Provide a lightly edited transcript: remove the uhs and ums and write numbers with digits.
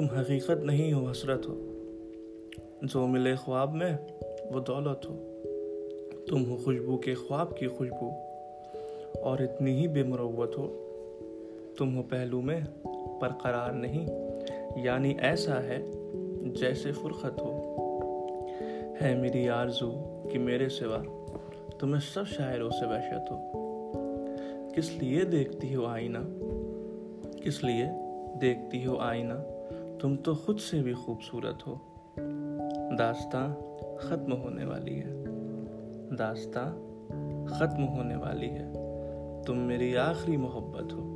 تم حقیقت نہیں ہو، حسرت ہو۔ جو ملے خواب میں وہ دولت ہو، تم ہو خوشبو کے خواب کی خوشبو، اور اتنی ہی بے مروت ہو۔ تم ہو پہلو میں برقرار نہیں، یعنی ایسا ہے جیسے فرقت ہو۔ ہے میری آرزو کہ میرے سوا تمہیں سب شاعروں سے وحشت ہو۔ کس لیے دیکھتی ہو آئینہ، کس لیے دیکھتی ہو آئینہ، تم تو خود سے بھی خوبصورت ہو۔ داستاں ختم ہونے والی ہے، داستاں ختم ہونے والی ہے، تم میری آخری محبت ہو۔